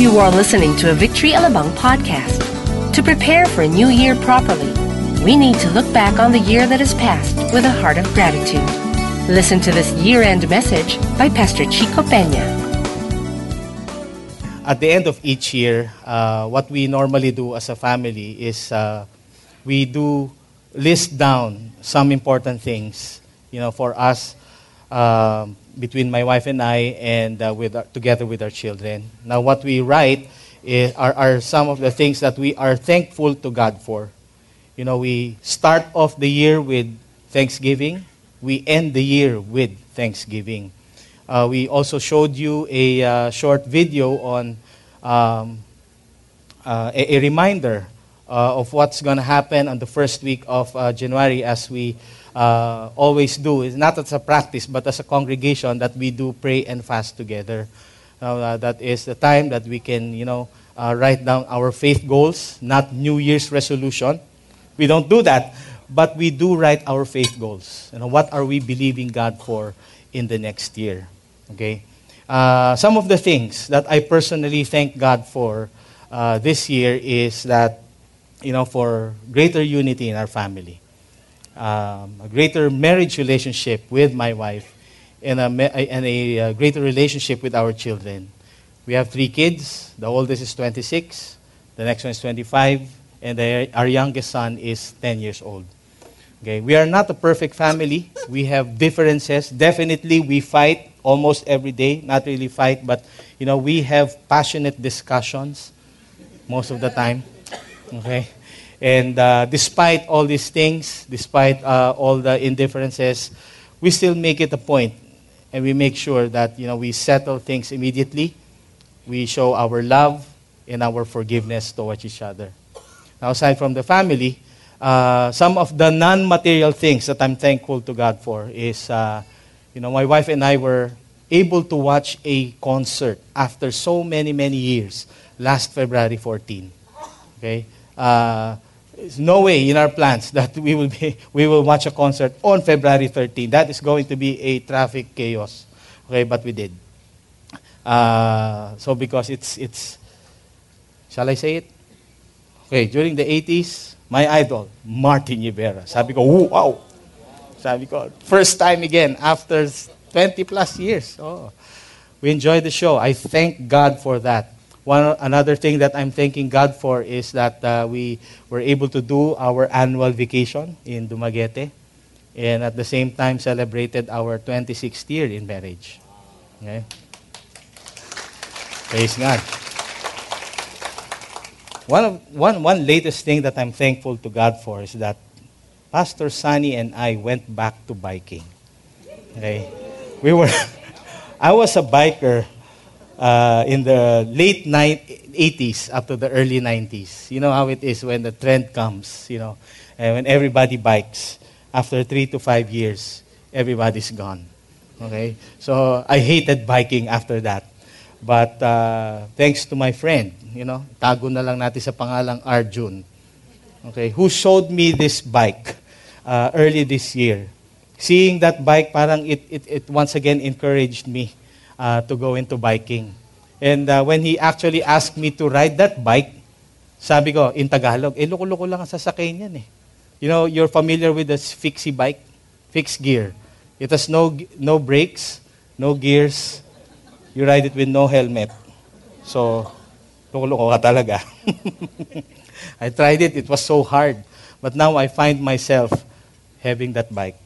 You are listening to a Victory Alabang podcast. To prepare for a new year properly, we need to look back on the year that has passed with a heart of gratitude. Listen to this year-end message by Pastor Chico Peña. At the end of each year, what we normally do as a family is we do list down some important things, for us, between my wife and I, and together with our children. Now, what we write are some of the things that we are thankful to God for. We start off the year with thanksgiving. We end the year with thanksgiving. We also showed you a short video on a reminder of what's going to happen on the first week of January, as we always do. It's not as a practice, but as a congregation, that we do pray and fast together. That is the time that we can, write down our faith goals, not New Year's resolution. We don't do that, but we do write our faith goals. What are we believing God for in the next year? Okay. Some of the things that I personally thank God for this year is that, for greater unity in our family. A greater marriage relationship with my wife, and a greater relationship with our children. We have 3 kids. The oldest is 26, the next one is 25, and our youngest son is 10 years old. Okay, we are not a perfect family. We have differences. Definitely, we fight almost every day. Not really fight, but we have passionate discussions most of the time. Okay. And despite all these things, despite all the indifferences, we still make it a point, and we make sure that we settle things immediately. We show our love and our forgiveness towards each other. Now, aside from the family, some of the non-material things that I'm thankful to God for is, my wife and I were able to watch a concert after so many years last February 14. Okay. There's no way in our plans that we will watch a concert on February 13. That is going to be a traffic chaos. Okay, but we did. So because it's shall I say it? Okay, during the 80s, my idol, Martin Yibera. Sabi ko, wow. Sabi ko, first time again after 20 plus years. Oh. We enjoyed the show. I thank God for that. Another thing that I'm thanking God for is that we were able to do our annual vacation in Dumaguete, and at the same time celebrated our 26th year in marriage. Okay. Praise God. One latest thing that I'm thankful to God for is that Pastor Sunny and I went back to biking. Okay. I was a biker in the late 80s up to the early 90s. You know how it is when the trend comes, and when everybody bikes. After 3 to 5 years, everybody's gone. Okay? So I hated biking after that. But thanks to my friend, tago na lang natin sa pangalang Arjun, okay, who showed me this bike early this year. Seeing that bike, parang it once again encouraged me to go into biking. And when he actually asked me to ride that bike, sabi ko, in Tagalog, loko-loko lang ang sasakyan yan eh. You're familiar with the fixie bike? Fixed gear. It has no brakes, no gears. You ride it with no helmet. So, loko-loko ka talaga. I tried it. It was so hard. But now I find myself having that bike.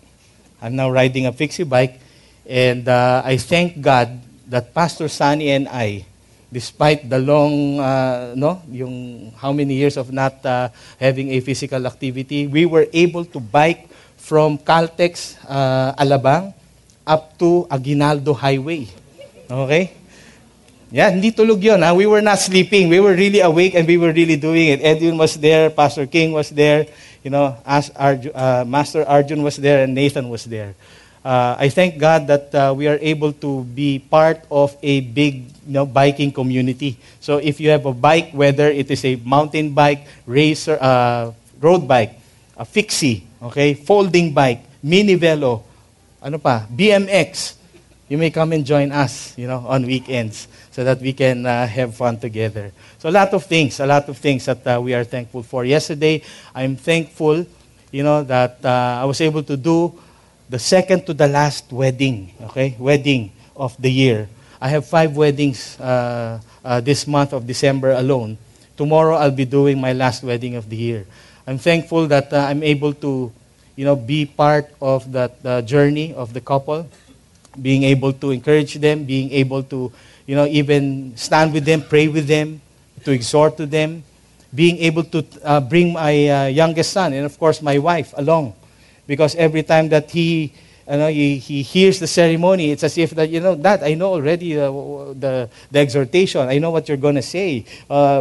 I'm now riding a fixie bike. And I thank God that Pastor Sunny and I, despite the long, how many years of not having a physical activity, we were able to bike from Caltex, Alabang, up to Aguinaldo Highway. Okay? Yeah, hindi tulog yun. Huh? We were not sleeping. We were really awake and we were really doing it. Edwin was there. Pastor King was there. Master Arjun was there, and Nathan was there. I thank God that we are able to be part of a big biking community. So if you have a bike, whether it is a mountain bike, racer, road bike, a fixie, okay, folding bike, mini velo, BMX, you may come and join us, you know, on weekends so that we can have fun together. So a lot of things that we are thankful for. Yesterday, I'm thankful, you know, that I was able to do the second to the last wedding of the year. I have 5 weddings this month of December alone. Tomorrow, I'll be doing my last wedding of the year. I'm thankful that I'm able to, you know, be part of that journey of the couple, being able to encourage them, being able to, you know, even stand with them, pray with them, to exhort to them, being able to bring my youngest son and, of course, my wife along. Because every time that he hears the ceremony, it's as if that, you know, Dad, I know already the exhortation. I know what you're going to say.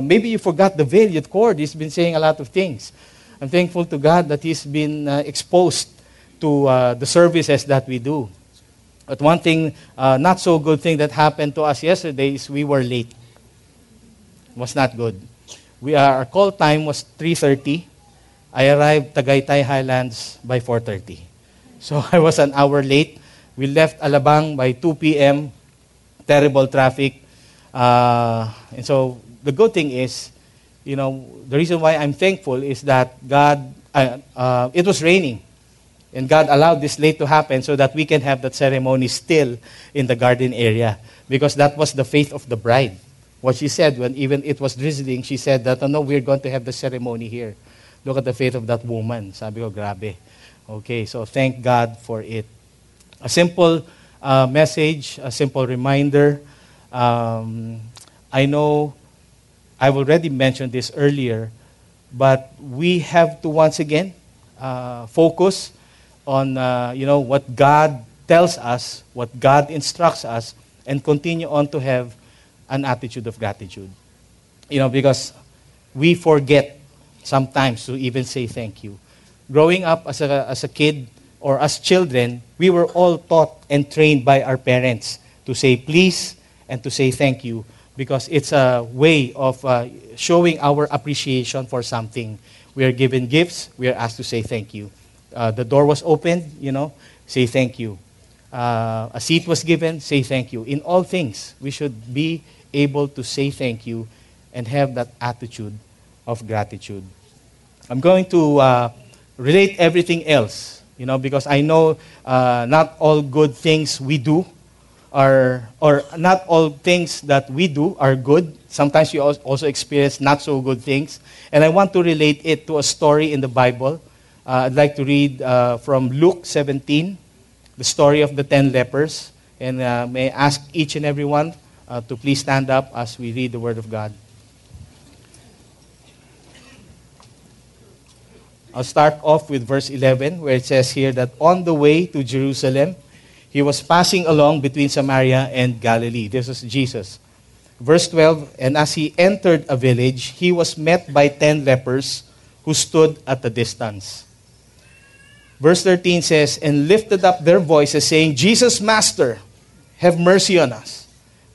Maybe you forgot the veil, your cord. He's been saying a lot of things. I'm thankful to God that he's been exposed to the services that we do. But one thing, not so good thing that happened to us yesterday is we were late. It was not good. Our call time was 3:30. I arrived Tagaytay Highlands by 4:30. So I was an hour late. We left Alabang by 2 p.m. Terrible traffic. And so the good thing is, you know, the reason why I'm thankful is that God, it was raining, and God allowed this late to happen so that we can have that ceremony still in the garden area, because that was the faith of the bride. What she said, when even it was drizzling, she said that, oh, no, we're going to have the ceremony here. Look at the faith of that woman. Sabi ko, grabe. Okay, so thank God for it. A simple message, a simple reminder. I know I've already mentioned this earlier, but we have to once again focus on you know, what God tells us, what God instructs us, and continue on to have an attitude of gratitude. You know, because we forget sometimes to even say thank you. Growing up as a kid or as children, we were all taught and trained by our parents to say please and to say thank you, because it's a way of showing our appreciation for something. We are given gifts, we are asked to say thank you. The door was opened, you know, say thank you. A seat was given, say thank you. In all things, we should be able to say thank you and have that attitude of gratitude. I'm going to relate everything else, you know, because I know not all good things we do are, or not all things that we do are good. Sometimes we also experience not so good things. And I want to relate it to a story in the Bible. I'd like to read from Luke 17, the story of the 10 lepers. And may I ask each and every one to please stand up as we read the Word of God. I'll start off with verse 11, where it says here that on the way to Jerusalem, he was passing along between Samaria and Galilee. This is Jesus. Verse 12, and as he entered a village, he was met by 10 lepers who stood at a distance. Verse 13 says, and lifted up their voices, saying, Jesus, Master, have mercy on us.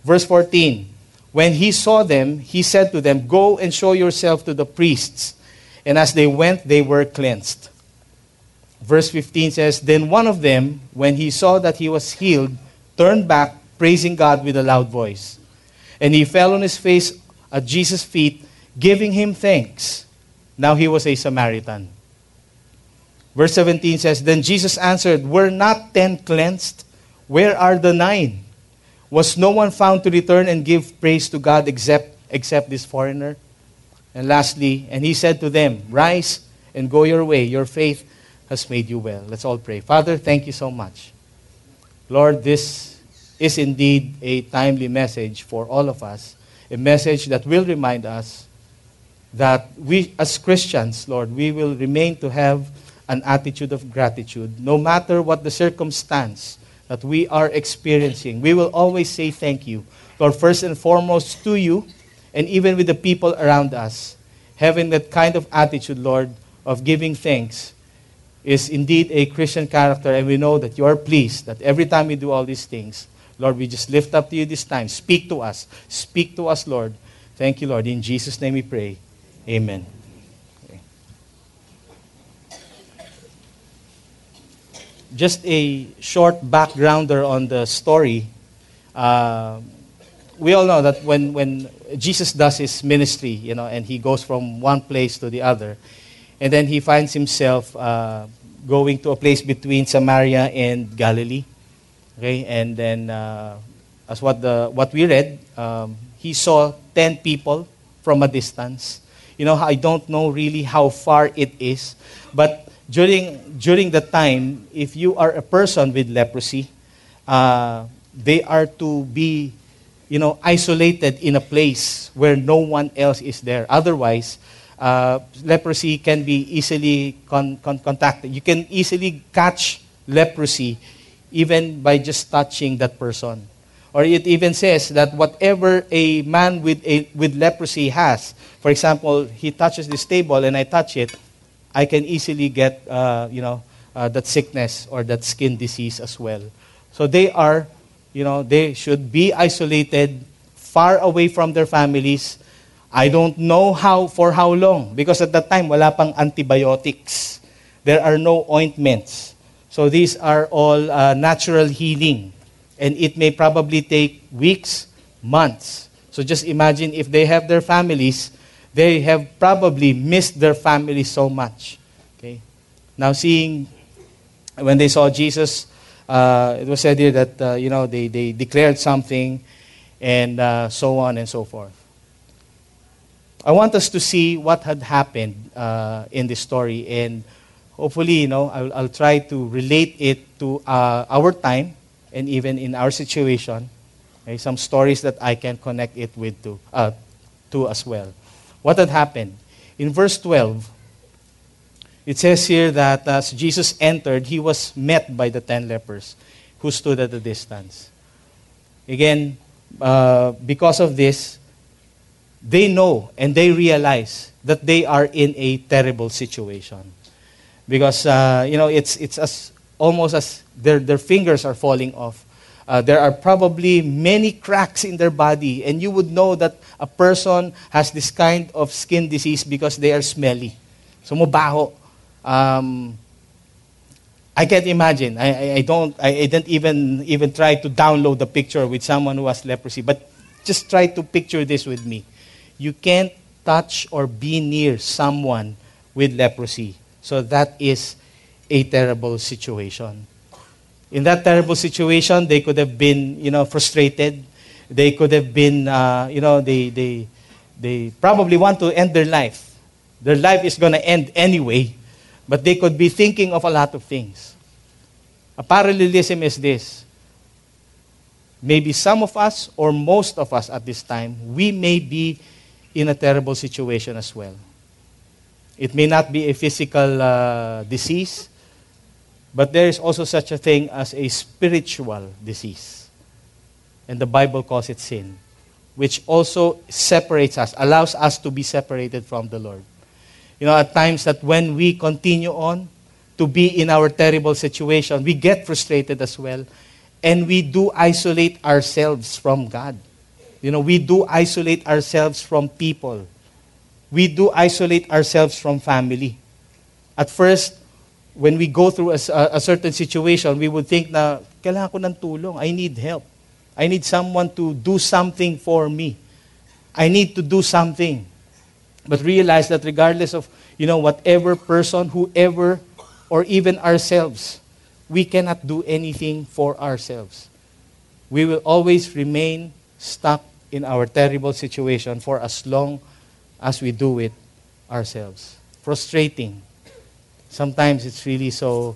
Verse 14, when he saw them, he said to them, go and show yourself to the priests. And as they went, they were cleansed. Verse 15 says, then one of them, when he saw that he was healed, turned back, praising God with a loud voice. And he fell on his face at Jesus' feet, giving him thanks. Now he was a Samaritan. Verse 17 says, then Jesus answered, were not 10 cleansed? Where are the 9? Was no one found to return and give praise to God except this foreigner? And lastly, and he said to them, rise and go your way. Your faith has made you well. Let's all pray. Father, thank you so much. Lord, this is indeed a timely message for all of us, a message that will remind us that we as Christians, Lord, we will remain to have an attitude of gratitude. No matter what the circumstance that we are experiencing, we will always say thank you. Lord, first and foremost to you, and even with the people around us. Having that kind of attitude, Lord, of giving thanks is indeed a Christian character, and we know that you are pleased that every time we do all these things, Lord, we just lift up to you this time. Speak to us. Speak to us, Lord. Thank you, Lord. In Jesus' name we pray. Amen. Okay. Just a short backgrounder on the story. We all know that when Jesus does his ministry, you know, and he goes from one place to the other, and then he finds himself going to a place between Samaria and Galilee. Okay, and then as what we read, he saw 10 people from a distance. You know, I don't know really how far it is, but during the time, if you are a person with leprosy, they are to be, you know, isolated in a place where no one else is there. Otherwise, leprosy can be easily contacted. You can easily catch leprosy even by just touching that person. Or it even says that whatever a man with leprosy has, for example, he touches this table and I touch it, I can easily get that sickness or that skin disease as well. So they are, you know, they should be isolated, far away from their families. I don't know for how long, because at that time, wala pang antibiotics. There are no ointments. So these are all natural healing. And it may probably take weeks, months. So just imagine if they have their families, they have probably missed their family so much. Okay. Now when they saw Jesus, it was said here that they declared something and so on and so forth. I want us to see what had happened in this story, and hopefully, you know, I'll try to relate it to our time. And even in our situation, okay, some stories that I can connect it with to as well. What had happened? In verse 12, it says here that as Jesus entered, he was met by the 10 lepers who stood at a distance. Again, because of this, they know and they realize that they are in a terrible situation. Because, it's as almost as their fingers are falling off. There are probably many cracks in their body, and you would know that a person has this kind of skin disease because they are smelly. So mabaho. I can't imagine. I didn't even try to download the picture with someone who has leprosy, but just try to picture this with me. You can't touch or be near someone with leprosy. So that is a terrible situation. In that terrible situation, they could have been, you know, frustrated. They could have been, they probably want to end their life. Their life is going to end anyway, but they could be thinking of a lot of things. A parallelism is this. Maybe some of us or most of us at this time, we may be in a terrible situation as well. It may not be a physical disease, but there is also such a thing as a spiritual disease. And the Bible calls it sin, which also separates us, allows us to be separated from the Lord. You know, at times that when we continue on to be in our terrible situation, we get frustrated as well, and we do isolate ourselves from God. You know, we do isolate ourselves from people. We do isolate ourselves from family. At first, when we go through a certain situation, we would think na, kailangan ko ng tulong. I need help. I need someone to do something for me. I need to do something. But realize that regardless of, you know, whatever person, whoever, or even ourselves, we cannot do anything for ourselves. We will always remain stuck in our terrible situation for as long as we do it ourselves. Frustrating. Sometimes it's really so,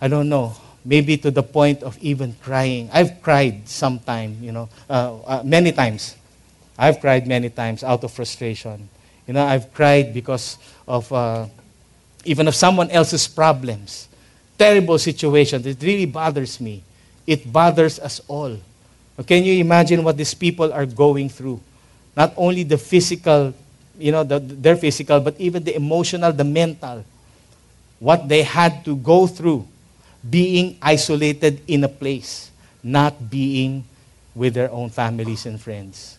I don't know, maybe to the point of even crying. I've cried sometime, you know, many times. I've cried many times out of frustration. You know, I've cried because of even of someone else's problems. Terrible situation. It really bothers me. It bothers us all. Can you imagine what these people are going through? Not only the physical, you know, their physical, but even the emotional, the mental. What they had to go through, being isolated in a place, not being with their own families and friends.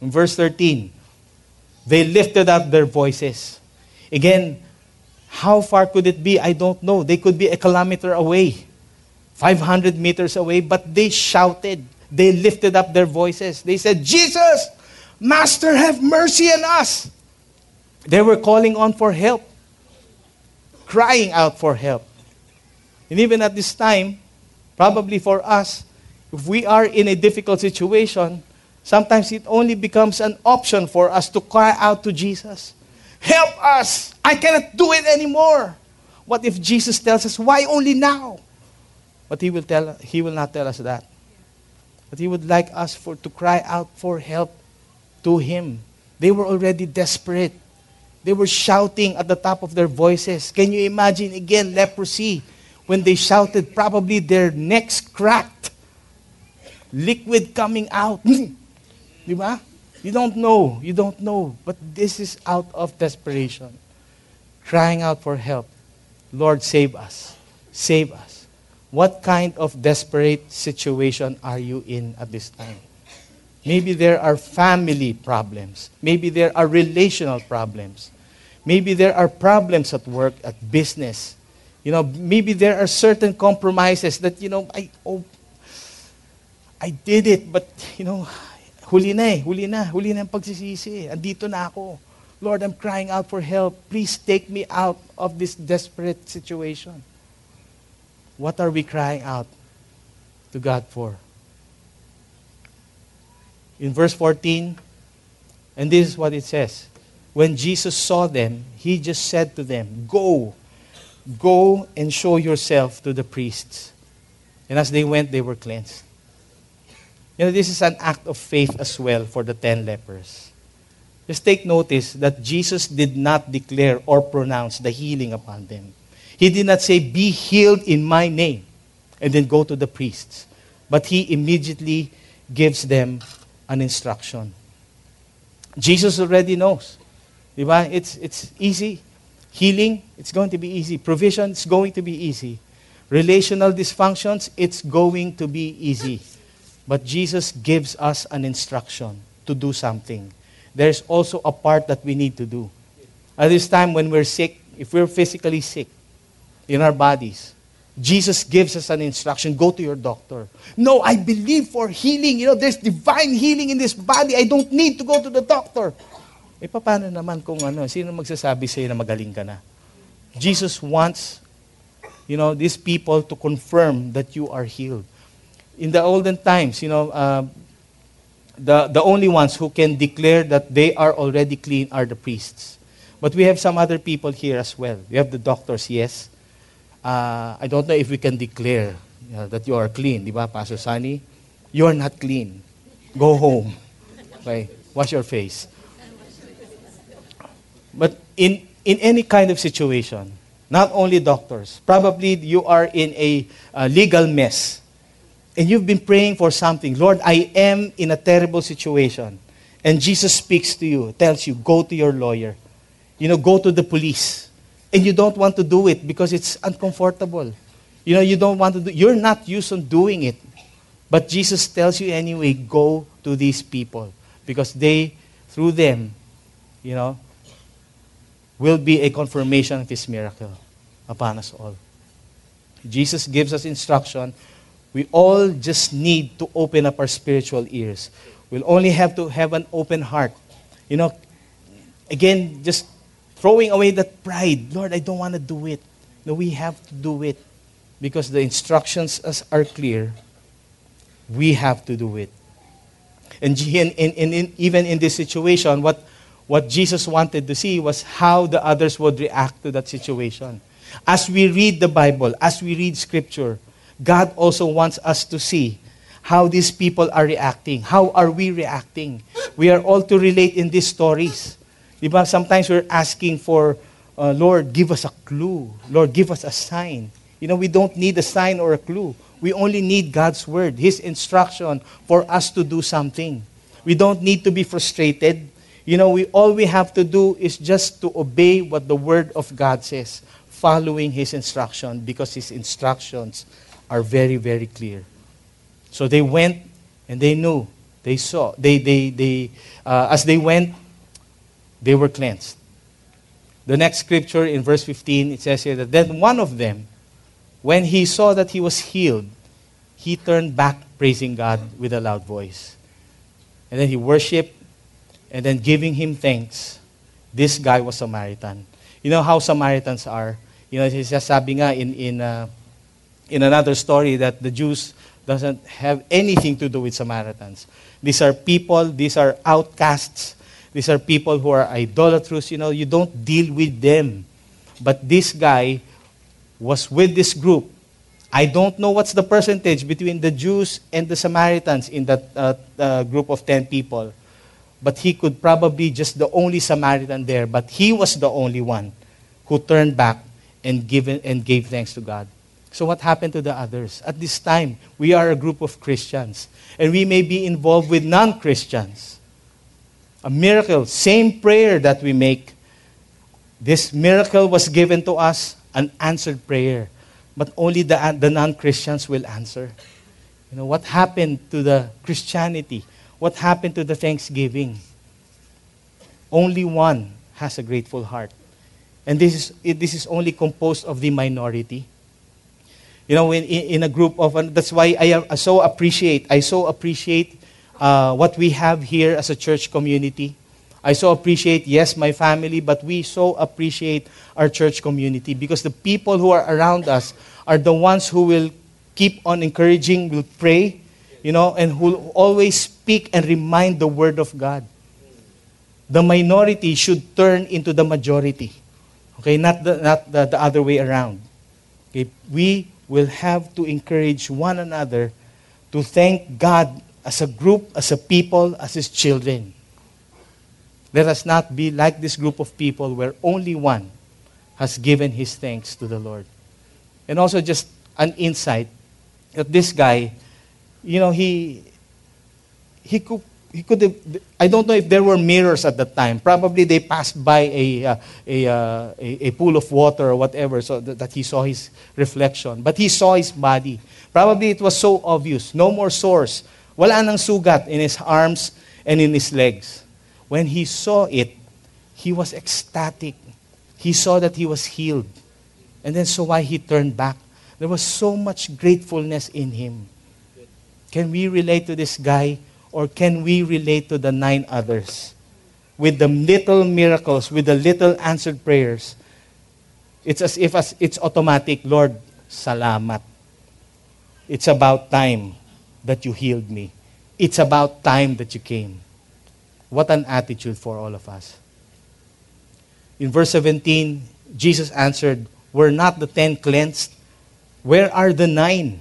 In verse 13, they lifted up their voices. Again, How far could it be? I don't know. They could be a kilometer away, 500 meters away, but they shouted. They lifted up their voices. They said, "Jesus, Master, have mercy on us." They were calling on for help, crying out for help. And even at this time, probably for us, if we are in a difficult situation, sometimes it only becomes an option for us to cry out to Jesus. "Help us! I cannot do it anymore." What if Jesus tells us, "Why only now?" But He will not tell us that. But He would like us to cry out for help to Him. They were already desperate. They were shouting at the top of their voices. Can you imagine again leprosy? When they shouted, probably their necks cracked. Liquid coming out. Di ba? You don't know. You don't know. But this is out of desperation. Crying out for help. "Lord, save us. Save us." What kind of desperate situation are you in at this time? Maybe there are family problems. Maybe there are relational problems. Maybe there are problems at work, at business. You know, maybe there are certain compromises that, you know, I did it, but, you know, huli na ang pagsisisi. Andito na ako. "Lord, I'm crying out for help. Please take me out of this desperate situation." What are we crying out to God for? In verse 14, and this is what it says, "When Jesus saw them, He just said to them, 'Go and show yourself to the priests.' And as they went, they were cleansed." You know, this is an act of faith as well for the 10 lepers. Just take notice that Jesus did not declare or pronounce the healing upon them. He did not say, "Be healed in my name," and then go to the priests. But He immediately gives them an instruction. Jesus already knows. It's easy. Healing, it's going to be easy. Provision, it's going to be easy. Relational dysfunctions, it's going to be easy. But Jesus gives us an instruction to do something. There's also a part that we need to do. At this time when we're sick, if we're physically sick, in our bodies, Jesus gives us an instruction, "Go to your doctor." No, I believe for healing. You know, there's divine healing in this body. I don't need to go to the doctor. Eh, paano naman kung ano? Sino magsasabi sa'yo na magaling ka na? Jesus wants, you know, these people to confirm that you are healed. In the olden times, you know, the only ones who can declare that they are already clean are the priests. But we have some other people here as well. We have the doctors, yes. I don't know if we can declare, you know, that you are clean. Diba, Pastor Sunny? You are not clean. Go home. Okay? Wash your face. But in any kind of situation, not only doctors, probably you are in a legal mess. And you've been praying for something. "Lord, I am in a terrible situation." And Jesus speaks to you, tells you, "Go to your lawyer. You know, go to the police." And you don't want to do it because it's uncomfortable. You know, you don't want to do it. You're not used to doing it. But Jesus tells you anyway, "Go to these people." Because they, through them, you know, will be a confirmation of His miracle upon us all. Jesus gives us instruction. We all just need to open up our spiritual ears. We'll only have to have an open heart. You know, again, just throwing away that pride. "Lord, I don't want to do it." No, we have to do it because the instructions are clear. We have to do it. And even in this situation, what Jesus wanted to see was how the others would react to that situation. As we read the Bible, as we read Scripture, God also wants us to see how these people are reacting. How are we reacting? We are all to relate in these stories. Diba? Sometimes we're asking for, "Lord, give us a clue. Lord, give us a sign." You know, we don't need a sign or a clue. We only need God's word, His instruction for us to do something. We don't need to be frustrated. You know, all we have to do is just to obey what the word of God says, following His instruction because His instructions are very, very clear. So they went and they knew. They saw. As they went, they were cleansed. The next scripture in verse 15, it says here that then one of them, when he saw that he was healed, he turned back praising God with a loud voice. And then he worshiped, and then giving him thanks, this guy was Samaritan. You know how Samaritans are. You know, sabi nga in another story that the Jews doesn't have anything to do with Samaritans. These are people, these are outcasts, these are people who are idolatrous. You know, you don't deal with them. But this guy was with this group. I don't know what's the percentage between the Jews and the Samaritans in that group of 10 people. But he could probably just the only Samaritan there. But he was the only one who turned back and gave thanks to God. So what happened to the others? At this time, we are a group of Christians. And we may be involved with non-Christians. A miracle, same prayer that we make. This miracle was given to us, an answered prayer. But only the non-Christians will answer. You know, what happened to the Christianity? What happened to the thanksgiving? Only one has a grateful heart. And this is only composed of the minority. You know, in a group of, and that's why I so appreciate what we have here as a church community. I so appreciate, yes, my family, but we so appreciate our church community because the people who are around us are the ones who will keep on encouraging, will pray, you know, and who will always speak and remind the Word of God. The minority should turn into the majority, okay? Not the other way around. Okay, we will have to encourage one another to thank God as a group, as a people, as His children. Let us not be like this group of people where only one has given his thanks to the Lord. And also just an insight that this guy, you know, he could have, I don't know if there were mirrors at that time. Probably they passed by a pool of water or whatever so that he saw his reflection. But he saw his body. Probably it was so obvious. No more sores. Wala nang sugat in his arms and in his legs. When he saw it, he was ecstatic. He saw that he was healed. And then so why he turned back. There was so much gratefulness in him. Can we relate to this guy? Or can we relate to the 9 others? With the little miracles, with the little answered prayers, it's as if it's automatic, Lord, salamat. It's about time that you healed me. It's about time that you came. What an attitude for all of us. In verse 17, Jesus answered, were not the 10 cleansed? Where are the 9?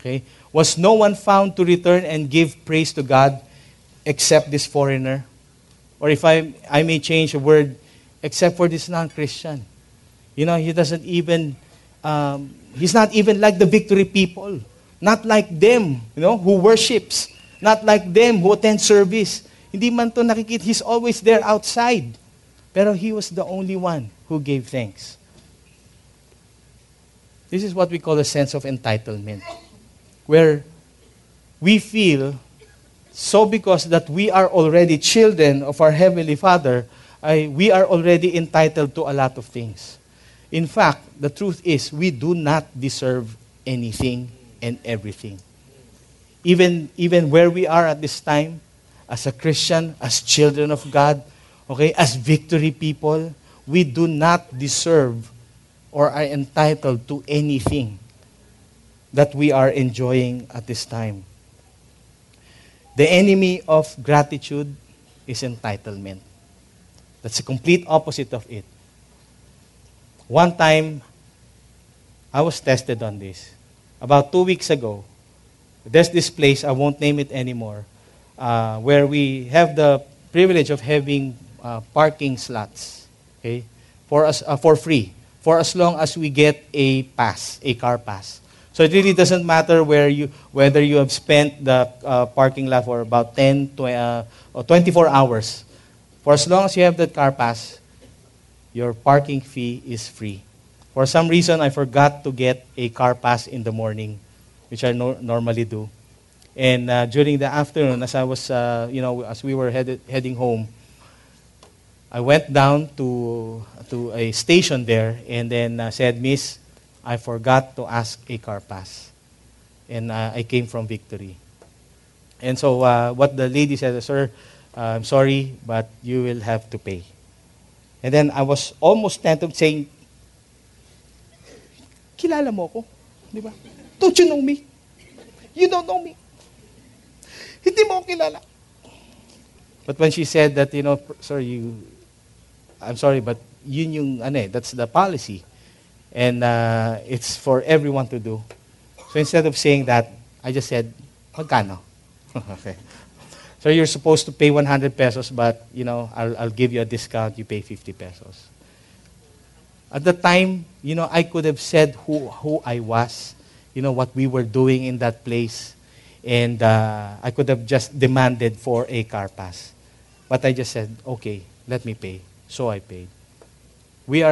Okay. Was no one found to return and give praise to God except this foreigner? Or if I may change a word, except for this non-Christian. You know, he doesn't even, he's not even like the victory people. Not like them, you know, who worships. Not like them who attend service. Hindi man to nakikita, he's always there outside. Pero he was the only one who gave thanks. This is what we call a sense of entitlement, where we feel, so because that we are already children of our Heavenly Father, we are already entitled to a lot of things. In fact, the truth is, we do not deserve anything and everything. Even where we are at this time, as a Christian, as children of God, okay, as victory people, we do not deserve or are entitled to anything that we are enjoying at this time. The enemy of gratitude is entitlement. That's the complete opposite of it. One time, I was tested on this. About 2 weeks ago, there's this place, I won't name it anymore, where we have the privilege of having parking slots, okay, for us for free, for as long as we get a pass, a car pass. So it really doesn't matter whether you have spent the parking lot for about 24 hours. For as long as you have that car pass, your parking fee is free. For some reason, I forgot to get a car pass in the morning, which I normally do. And during the afternoon, as we were heading home, I went down to a station there and then said, "Miss, I forgot to ask a car pass. And I came from Victory." And so what the lady said, "Sir, I'm sorry, but you will have to pay." And then I was almost standing up saying, "Kilala mo ako, di ba? Don't you know me? You don't know me. Hindi mo ako kilala." But when she said that, you know, "Sir, I'm sorry, but yun yung that's the policy. And it's for everyone to do." So instead of saying that, I just said, "Magkano?" Okay. "So you're supposed to pay 100 pesos, but, you know, I'll give you a discount. You pay 50 pesos. At the time, you know, I could have said who I was, you know, what we were doing in that place. And I could have just demanded for a car pass. But I just said, "Okay, let me pay." So I paid. We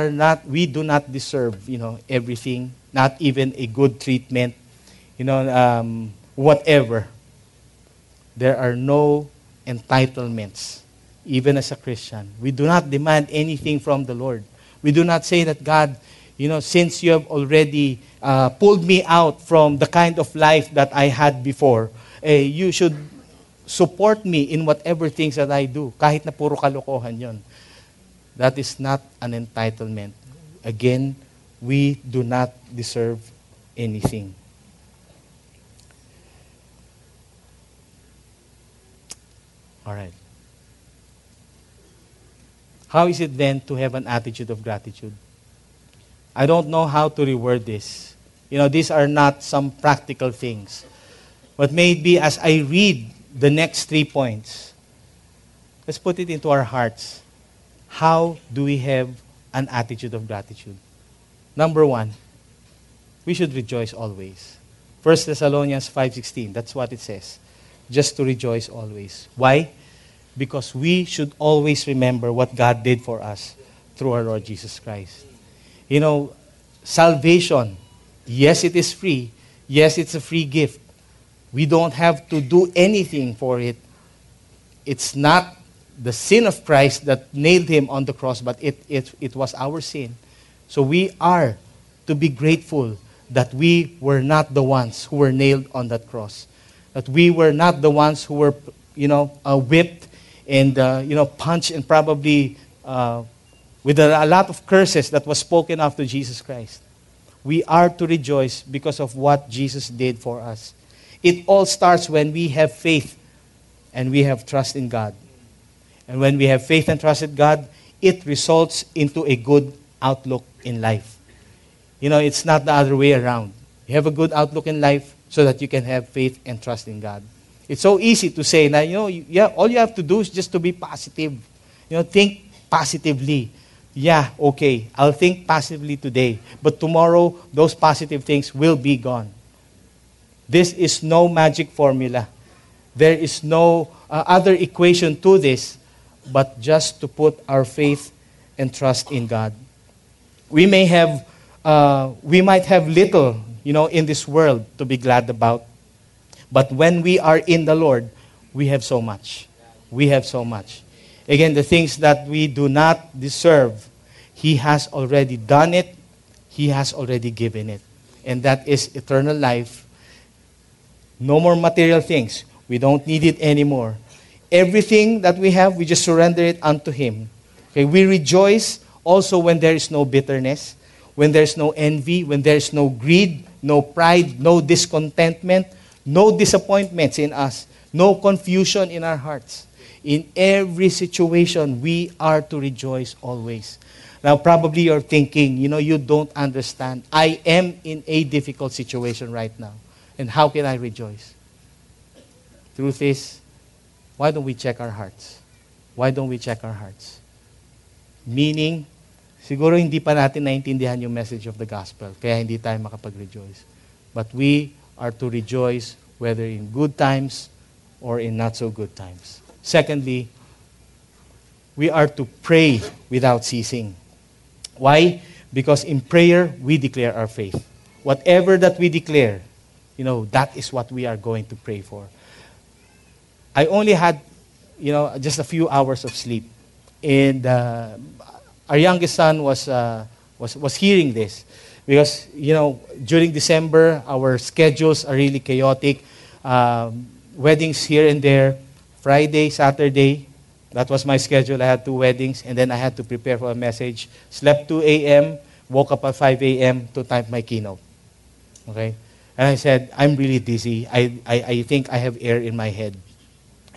do not deserve, you know, everything, not even a good treatment, you know, whatever. There are no entitlements, even as a Christian. We do not demand anything from the Lord. We do not say that, "God, you know, since you have already pulled me out from the kind of life that I had before, you should support me in whatever things that I do." Kahit na puro kalokohan yon. That is not an entitlement. Again, we do not deserve anything. All right. How is it then to have an attitude of gratitude? I don't know how to reword this. You know, these are not some practical things. But maybe as I read the next 3 points, let's put it into our hearts. How do we have an attitude of gratitude? Number one, we should rejoice always. 1 Thessalonians 5:16, that's what it says. Just to rejoice always. Why? Because we should always remember what God did for us through our Lord Jesus Christ. You know, salvation, yes, it is free. Yes, it's a free gift. We don't have to do anything for it. It's not the sin of Christ that nailed him on the cross, but it was our sin. So we are to be grateful that we were not the ones who were nailed on that cross. That we were not the ones who were, you know, whipped and, you know, punched and probably with a lot of curses that was spoken after Jesus Christ. We are to rejoice because of what Jesus did for us. It all starts when we have faith and we have trust in God. And when we have faith and trust in God, it results into a good outlook in life. You know, it's not the other way around. You have a good outlook in life, so that you can have faith and trust in God. It's so easy to say, now, you know, all you have to do is just to be positive. You know, think positively. Yeah, okay, I'll think positively today. But tomorrow, those positive things will be gone. This is no magic formula. There is no other equation to this, but just to put our faith and trust in God. We might have little, you know, in this world to be glad about. But when we are in the Lord, we have so much. We have so much. Again, the things that we do not deserve, He has already done it. He has already given it. And that is eternal life. No more material things. We don't need it anymore. Everything that we have, we just surrender it unto Him. Okay, we rejoice also when there is no bitterness, when there is no envy, when there is no greed, no pride, no discontentment, no disappointments in us, no confusion in our hearts. In every situation, we are to rejoice always. Now, probably you're thinking, you know, you don't understand. I am in a difficult situation right now. And how can I rejoice? Truth is, why don't we check our hearts? Why don't we check our hearts? Meaning, siguro hindi pa natin naintindihan yung message of the gospel, kaya hindi tayo makapag-rejoice. But we are to rejoice whether in good times or in not so good times. Secondly, we are to pray without ceasing. Why? Because in prayer, we declare our faith. Whatever that we declare, you know, that is what we are going to pray for. I only had, you know, just a few hours of sleep. And our youngest son was hearing this, because during December our schedules are really chaotic. Weddings here and there, Friday, Saturday. That was my schedule. I had 2 weddings, and then I had to prepare for a message. Slept 2 a.m., woke up at 5 a.m. to type my keynote. Okay? And I said, I'm really dizzy. I think I have air in my head.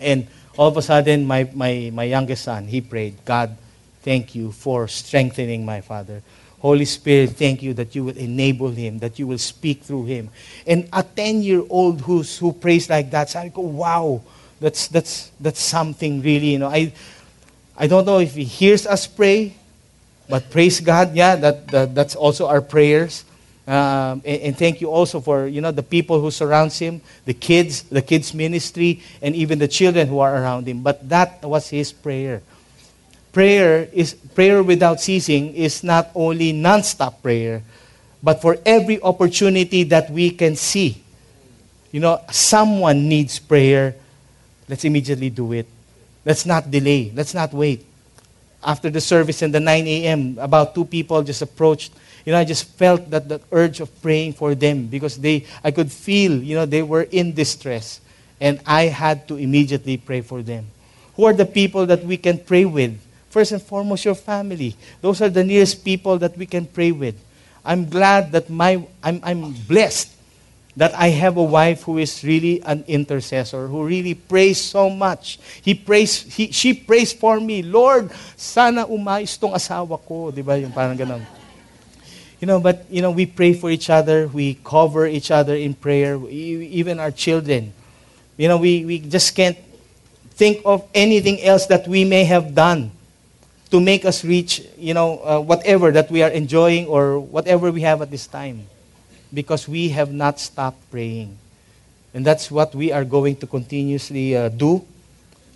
And all of a sudden, my youngest son, he prayed, God, thank you for strengthening my father. Holy Spirit, thank you that you will enable him, that you will speak through him. And a 10-year-old who prays like that, so I go, wow, that's something really, I don't know if he hears us pray, but praise God, yeah, that's also our prayers. And thank you also for, the people who surrounds him, the kids ministry, and even the children who are around him. But that was his prayer. Prayer without ceasing is not only non-stop prayer, but for every opportunity that we can see. Someone needs prayer. Let's immediately do it. Let's not delay. Let's not wait. After the service in the 9 a.m., about 2 people just approached. I just felt that urge of praying for them, because I could feel, they were in distress. And I had to immediately pray for them. Who are the people that we can pray with? First and foremost, your family. Those are the nearest people that we can pray with. I'm glad that I'm blessed that I have a wife who is really an intercessor, who really prays so much. She prays for me. Lord, sana umayos tong asawa ko. Diba? Yung parang ganun. But we pray for each other. We cover each other in prayer. Even our children. We just can't think of anything else that we may have done to make us reach, whatever that we are enjoying or whatever we have at this time. Because we have not stopped praying. And that's what we are going to continuously do,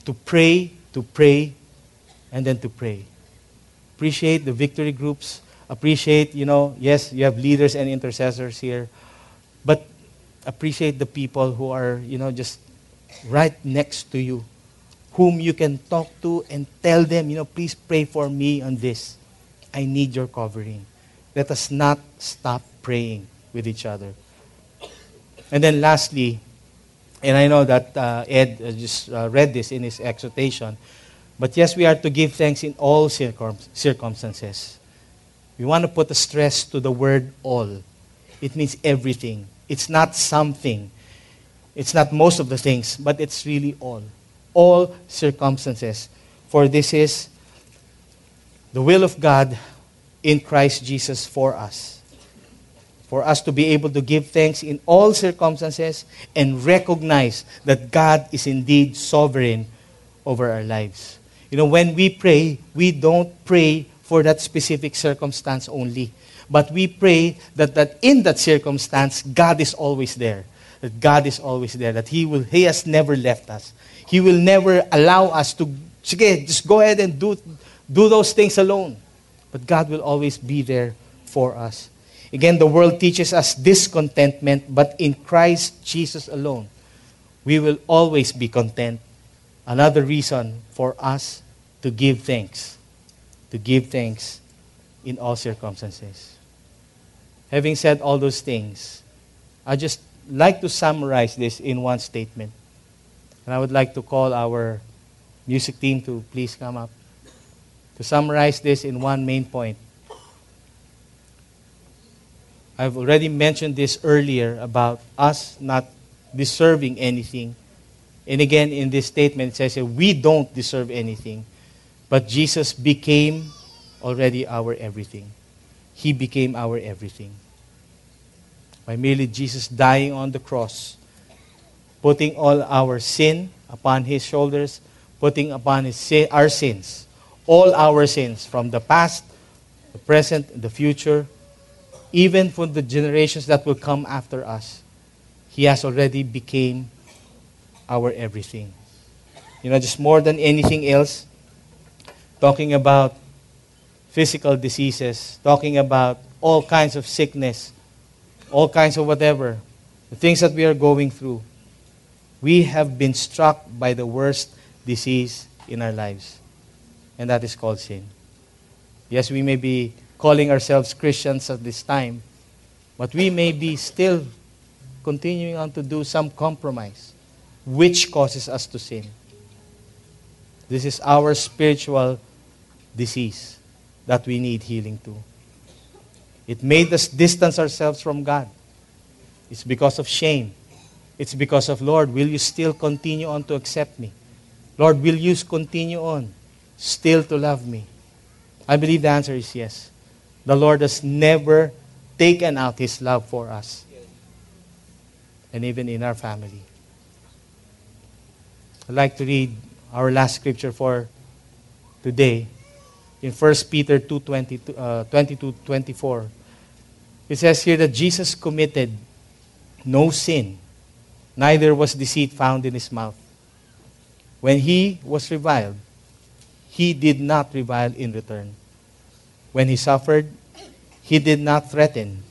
to pray, and then to pray. Appreciate the victory groups. Appreciate, yes, you have leaders and intercessors here, but appreciate the people who are, just right next to you, whom you can talk to and tell them, please pray for me on this. I need your covering. Let us not stop praying with each other. And then lastly, and I know that Ed just read this in his exhortation, but yes, we are to give thanks in all circumstances. We want to put a stress to the word all. It means everything. It's not something. It's not most of the things, but it's really all. All circumstances. For this is the will of God in Christ Jesus for us. For us to be able to give thanks in all circumstances and recognize that God is indeed sovereign over our lives. When we pray, we don't pray for that specific circumstance only, but we pray that in that circumstance, God is always there. That God is always there. That He has never left us. He will never allow us to just go ahead and do those things alone. But God will always be there for us. Again, the world teaches us discontentment, but in Christ Jesus alone, we will always be content. Another reason for us to give thanks in all circumstances. Having said all those things, I just like to summarize this in one statement. And I would like to call our music team to please come up. To summarize this in one main point. I've already mentioned this earlier about us not deserving anything. And again, in this statement, it says that we don't deserve anything. But Jesus became already our everything. He became our everything. By merely Jesus dying on the cross, putting all our sin upon His shoulders, putting upon our sins, all our sins from the past, the present, and the future, even for the generations that will come after us, He has already became our everything. Just more than anything else, talking about physical diseases, talking about all kinds of sickness, all kinds of whatever, the things that we are going through, we have been struck by the worst disease in our lives. and that is called sin. Yes, we may be calling ourselves Christians at this time, but we may be still continuing on to do some compromise, which causes us to sin. This is our spiritual disease that we need healing to. It made us distance ourselves from God. It's because of shame. It's because of, Lord, will you still continue on to accept me? Lord, will you continue on still to love me? I believe the answer is yes. The Lord has never taken out His love for us. And even in our family. I'd like to read our last scripture for today. In First Peter 22:24. It says here that Jesus committed no sin, neither was deceit found in His mouth. When He was reviled, He did not revile in return. When He suffered, He did not threaten,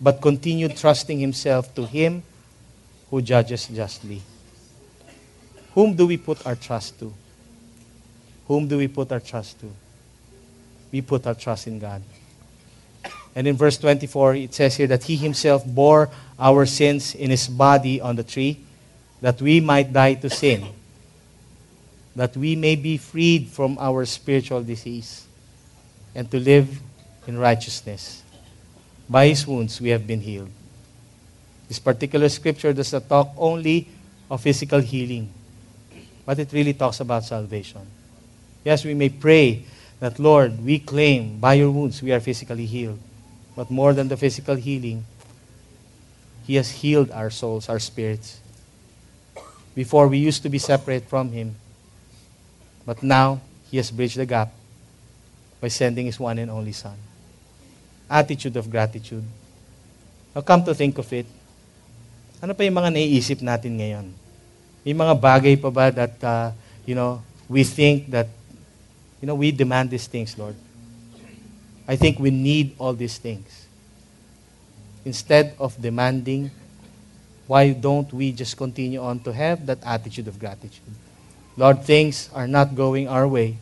but continued trusting Himself to Him who judges justly. Whom do we put our trust to? Whom do we put our trust to? We put our trust in God. And in verse 24, it says here that He Himself bore our sins in His body on the tree, that we might die to sin, that we may be freed from our spiritual disease, and to live in righteousness. By His wounds we have been healed. This particular scripture does not talk only of physical healing, but it really talks about salvation. Yes, we may pray that, Lord, we claim by your wounds we are physically healed. But more than the physical healing, He has healed our souls, our spirits. Before, we used to be separate from Him. But now, He has bridged the gap by sending His one and only Son. Attitude of gratitude. Now, come to think of it, ano pa yung mga naiisip natin ngayon? May mga bagay pa ba that, we think that, we demand these things, Lord. I think we need all these things. Instead of demanding, why don't we just continue on to have that attitude of gratitude? Lord, things are not going our way,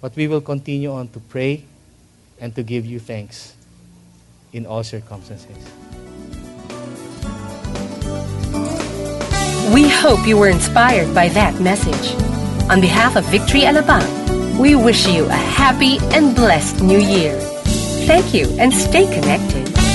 but we will continue on to pray and to give you thanks in all circumstances. We hope you were inspired by that message. On behalf of Victory Alabang, we wish you a happy and blessed New Year. Thank you and stay connected.